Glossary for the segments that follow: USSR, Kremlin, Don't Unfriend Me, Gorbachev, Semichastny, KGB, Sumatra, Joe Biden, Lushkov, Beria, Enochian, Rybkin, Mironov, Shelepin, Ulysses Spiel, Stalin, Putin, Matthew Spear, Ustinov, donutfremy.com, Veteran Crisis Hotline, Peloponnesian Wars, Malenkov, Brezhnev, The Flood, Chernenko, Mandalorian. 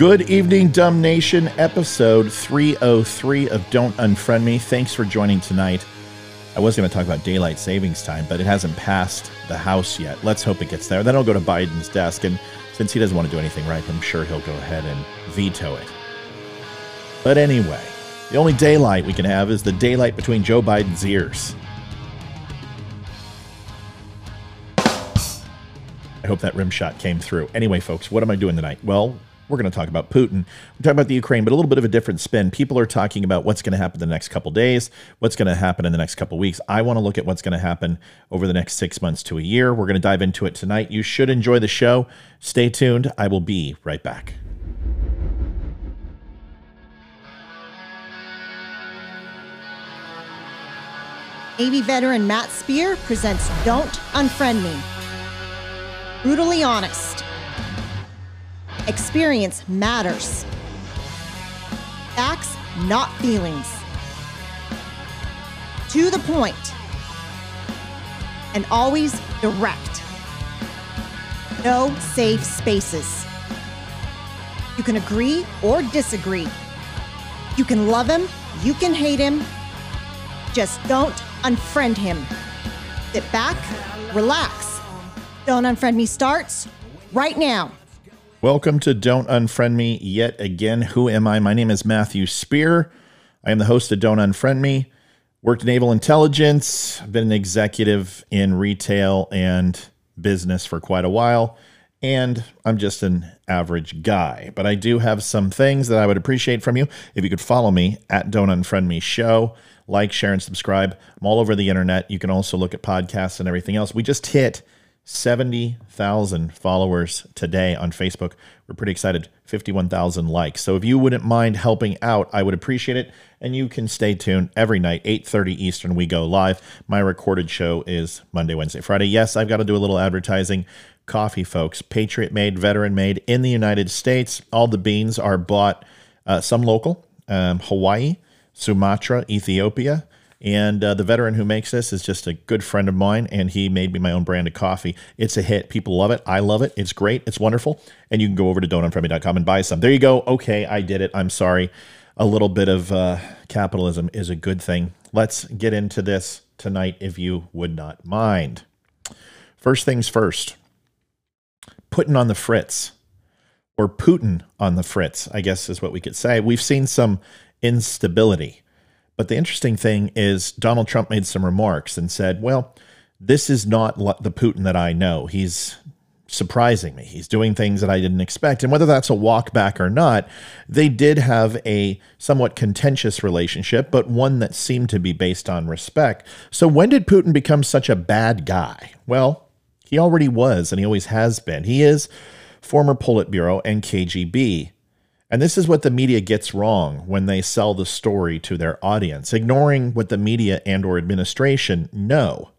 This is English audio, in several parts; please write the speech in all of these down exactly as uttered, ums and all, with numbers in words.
Good evening, Dumb Nation, episode three oh three of Don't Unfriend Me. Thanks for joining tonight. I was going to talk about daylight savings time, but it hasn't passed the House yet. Let's hope it gets there. Then I'll go to Biden's desk, and since he doesn't want to do anything right, I'm sure he'll go ahead and veto it. But anyway, the only daylight we can have is the daylight between Joe Biden's ears. I hope that rim shot came through. Anyway, folks, what am I doing tonight? Well, we're going to talk about Putin. We're talking about the Ukraine, but a little bit of a different spin. People are talking about what's going to happen in the next couple days, what's going to happen in the next couple weeks. I want to look at what's going to happen over the next six months to a year. We're going to dive into it tonight. You should enjoy the show. Stay tuned. I will be right back. Navy veteran Matt Spear presents Don't Unfriend Me. Brutally honest. Experience matters. Facts, not feelings. To the point. And always direct. No safe spaces. You can agree or disagree. You can love him. You can hate him. Just don't unfriend him. Sit back, relax. Don't Unfriend Me starts right now. Welcome to Don't Unfriend Me yet again. Who am I? My name is Matthew Spear. I am the host of Don't Unfriend Me. Worked in naval intelligence. Been an executive in retail and business for quite a while. And I'm just an average guy. But I do have some things that I would appreciate from you. If you could follow me at Don't Unfriend Me Show. Like, share, and subscribe. I'm all over the internet. You can also look at podcasts and everything else. We just hit seventy thousand followers today on Facebook. We're pretty excited. fifty-one thousand likes. So if you wouldn't mind helping out, I would appreciate it. And you can stay tuned every night, eight thirty Eastern, we go live. My recorded show is Monday, Wednesday, Friday. Yes, I've got to do a little advertising. Coffee, folks. Patriot made, veteran made in the United States. All the beans are bought, uh, some local, um, Hawaii, Sumatra, Ethiopia. And uh, the veteran who makes this is just a good friend of mine, and he made me my own brand of coffee. It's a hit. People love it. I love it. It's great. It's wonderful. And you can go over to don't unfriend me dot com and buy some. There you go. Okay, I did it. I'm sorry. A little bit of uh, capitalism is a good thing. Let's get into this tonight, if you would not mind. First things first, Putin on the fritz, or Putin on the fritz, I guess is what we could say. We've seen some instability. But the interesting thing is Donald Trump made some remarks and said, well, this is not the Putin that I know. He's surprising me. He's doing things that I didn't expect. And whether that's a walk back or not, they did have a somewhat contentious relationship, but one that seemed to be based on respect. So when did Putin become such a bad guy? Well, he already was, and he always has been. He is former Politburo and K G B. And this is what the media gets wrong when they sell the story to their audience. Ignoring what the media and or administration know.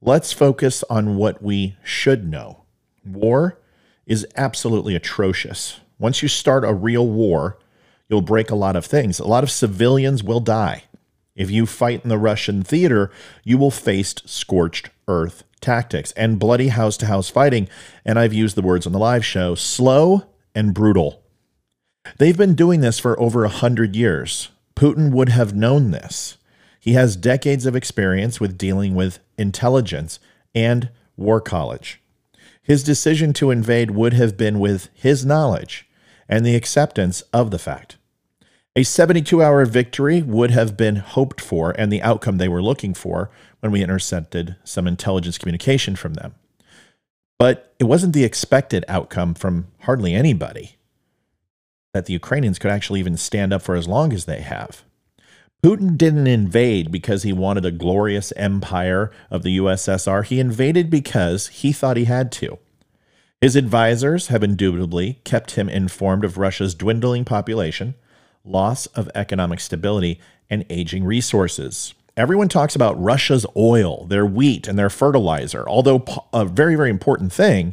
Let's focus on what we should know. War is absolutely atrocious. Once you start a real war, you'll break a lot of things. A lot of civilians will die. If you fight in the Russian theater, you will face scorched earth tactics and bloody house-to-house fighting. And I've used the words on the live show, slow and brutal. They've been doing this for over one hundred years. Putin would have known this. He has decades of experience with dealing with intelligence and war college. His decision to invade would have been with his knowledge and the acceptance of the fact. A seventy-two hour victory would have been hoped for and the outcome they were looking for when we intercepted some intelligence communication from them. But it wasn't the expected outcome from hardly anybody, that the Ukrainians could actually even stand up for as long as they have. Putin didn't invade because he wanted a glorious empire of the U S S R. He invaded because he thought he had to. His advisors have indubitably kept him informed of Russia's dwindling population, loss of economic stability, and aging resources. Everyone talks about Russia's oil, their wheat, and their fertilizer, although a very, very important thing.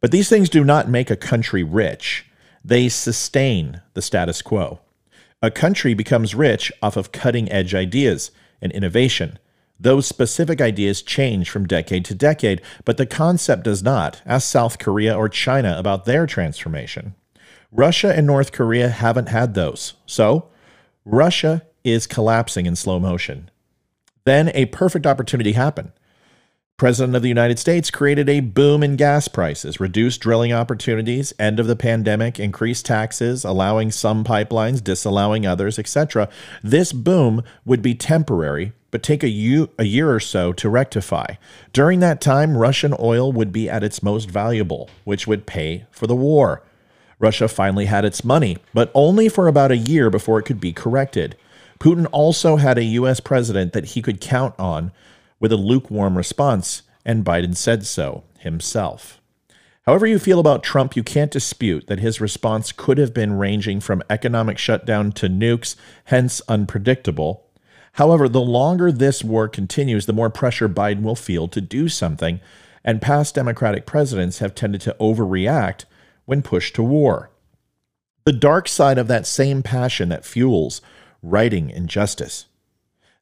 But these things do not make a country rich. They sustain the status quo. A country becomes rich off of cutting-edge ideas and innovation. Those specific ideas change from decade to decade, but the concept does not. Ask South Korea or China about their transformation. Russia and North Korea haven't had those. So Russia is collapsing in slow motion. Then a perfect opportunity happened. President of the United States created a boom in gas prices, reduced drilling opportunities, end of the pandemic, increased taxes, allowing some pipelines, disallowing others, et cetera. This boom would be temporary, but take a year or so to rectify. During that time, Russian oil would be at its most valuable, which would pay for the war. Russia finally had its money, but only for about a year before it could be corrected. Putin also had a U S president that he could count on with a lukewarm response, and Biden said so himself. However you feel about Trump, you can't dispute that his response could have been ranging from economic shutdown to nukes, hence unpredictable. However, the longer this war continues, the more pressure Biden will feel to do something, and past Democratic presidents have tended to overreact when pushed to war. The dark side of that same passion that fuels righting injustice.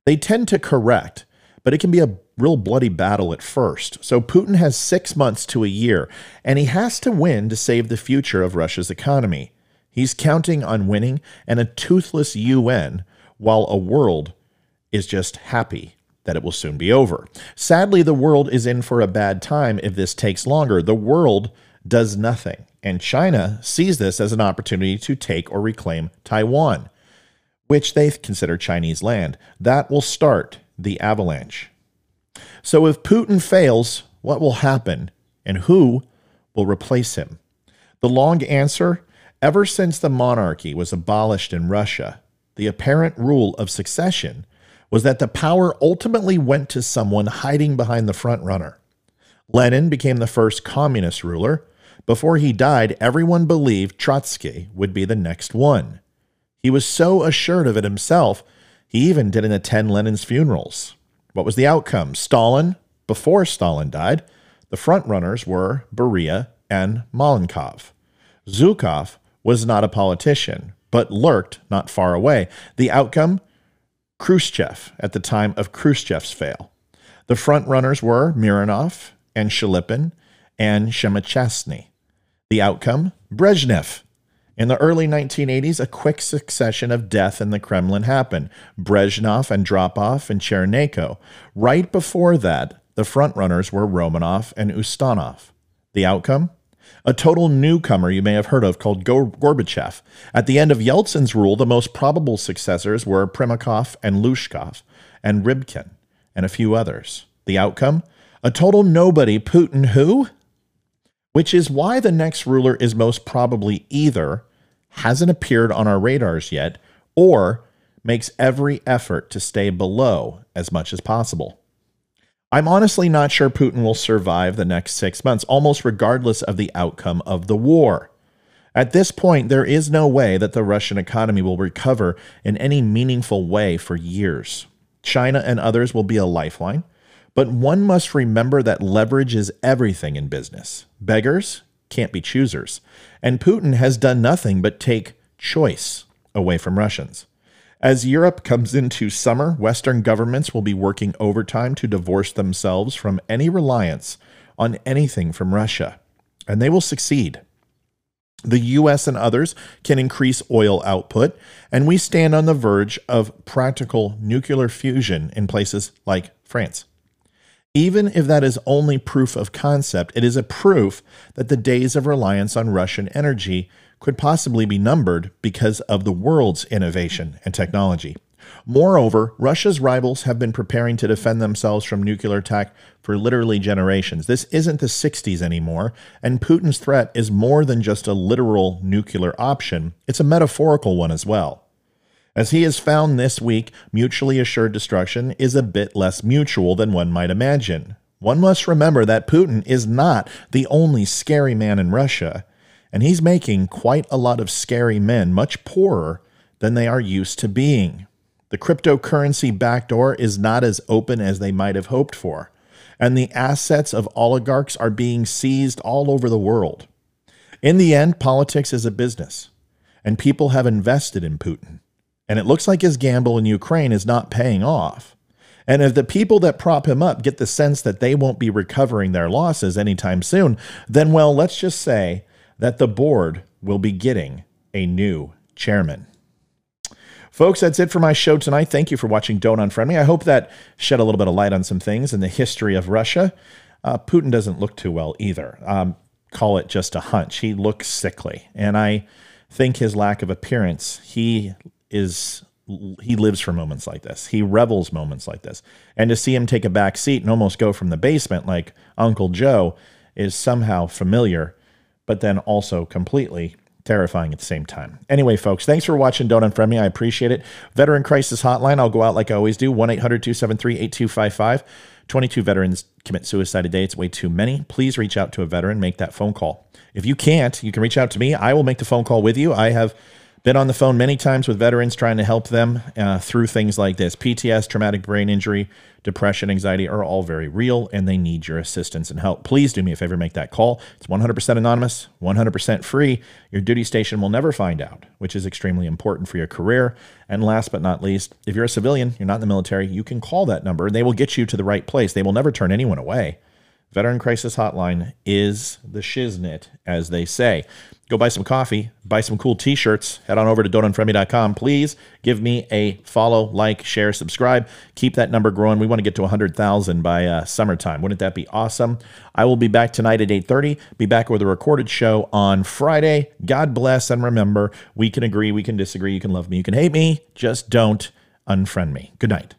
They tend to correct, but it can be a real bloody battle at first. So Putin has six months to a year, and he has to win to save the future of Russia's economy. He's counting on winning and a toothless U N, while a world is just happy that it will soon be over. Sadly, the world is in for a bad time if this takes longer. The world does nothing, and China sees this as an opportunity to take or reclaim Taiwan, which they consider Chinese land. That will start the avalanche. So if Putin fails, what will happen and who will replace him? The long answer, ever since the monarchy was abolished in Russia, the apparent rule of succession was that the power ultimately went to someone hiding behind the front runner. Lenin became the first communist ruler. Before he died, everyone believed Trotsky would be the next one. He was so assured of it himself, he even didn't attend Lenin's funerals. What was the outcome? Stalin, before Stalin died, the frontrunners were Beria and Malenkov. Zhukov was not a politician, but lurked not far away. The outcome? Khrushchev, at the time of Khrushchev's fail. The frontrunners were Mironov and Shelepin and Semichastny. The outcome? Brezhnev. In the early nineteen eighties, a quick succession of death in the Kremlin happened. Brezhnev, Andropov, and Chernenko. Right before that, the frontrunners were Romanov and Ustinov. The outcome? A total newcomer you may have heard of called Gorbachev. At the end of Yeltsin's rule, the most probable successors were Primakov and Lushkov and Rybkin and a few others. The outcome? A total nobody, Putin who? Which is why the next ruler is most probably either hasn't appeared on our radars yet, or makes every effort to stay below as much as possible. I'm honestly not sure Putin will survive the next six months, almost regardless of the outcome of the war. At this point, there is no way that the Russian economy will recover in any meaningful way for years. China and others will be a lifeline, but one must remember that leverage is everything in business. Beggars can't be choosers. And Putin has done nothing but take choice away from Russians. As Europe comes into summer, Western governments will be working overtime to divorce themselves from any reliance on anything from Russia. And they will succeed. The U S and others can increase oil output, and we stand on the verge of practical nuclear fusion in places like France. Even if that is only proof of concept, it is a proof that the days of reliance on Russian energy could possibly be numbered because of the world's innovation and technology. Moreover, Russia's rivals have been preparing to defend themselves from nuclear attack for literally generations. This isn't the sixties anymore, and Putin's threat is more than just a literal nuclear option. It's a metaphorical one as well. As he has found this week, mutually assured destruction is a bit less mutual than one might imagine. One must remember that Putin is not the only scary man in Russia, and he's making quite a lot of scary men much poorer than they are used to being. The cryptocurrency backdoor is not as open as they might have hoped for, and the assets of oligarchs are being seized all over the world. In the end, politics is a business, and people have invested in Putin. And it looks like his gamble in Ukraine is not paying off. And if the people that prop him up get the sense that they won't be recovering their losses anytime soon, then, well, let's just say that the board will be getting a new chairman. Folks, that's it for my show tonight. Thank you for watching Don't Unfriend Me. I hope that shed a little bit of light on some things in the history of Russia. Uh, Putin doesn't look too well either. Um, call it just a hunch. He looks sickly. And I think his lack of appearance, he is... he lives for moments like this. He revels moments like this. And to see him take a back seat and almost go from the basement like Uncle Joe is somehow familiar, but then also completely terrifying at the same time. Anyway, folks, thanks for watching Don't Unfriend Me. I appreciate it. Veteran Crisis Hotline. I'll go out like I always do. one eight hundred two seven three eight two five five. twenty-two veterans commit suicide a day. It's way too many. Please reach out to a veteran. Make that phone call. If you can't, you can reach out to me. I will make the phone call with you. I have been on the phone many times with veterans trying to help them uh, through things like this. P T S, traumatic brain injury, depression, anxiety are all very real, and they need your assistance and help. Please do me a favor, make that call. It's one hundred percent anonymous, one hundred percent free. Your duty station will never find out, which is extremely important for your career. And last but not least, if you're a civilian, you're not in the military, you can call that number, and they will get you to the right place. They will never turn anyone away. Veteran Crisis Hotline is the shiznit, as they say. Go buy some coffee, buy some cool t-shirts, head on over to don't unfriend me dot com. Please give me a follow, like, share, subscribe. Keep that number growing. We want to get to one hundred thousand by uh, summertime. Wouldn't that be awesome? I will be back tonight at eight thirty. Be back with a recorded show on Friday. God bless, and remember, we can agree, we can disagree, you can love me, you can hate me, just don't unfriend me. Good night.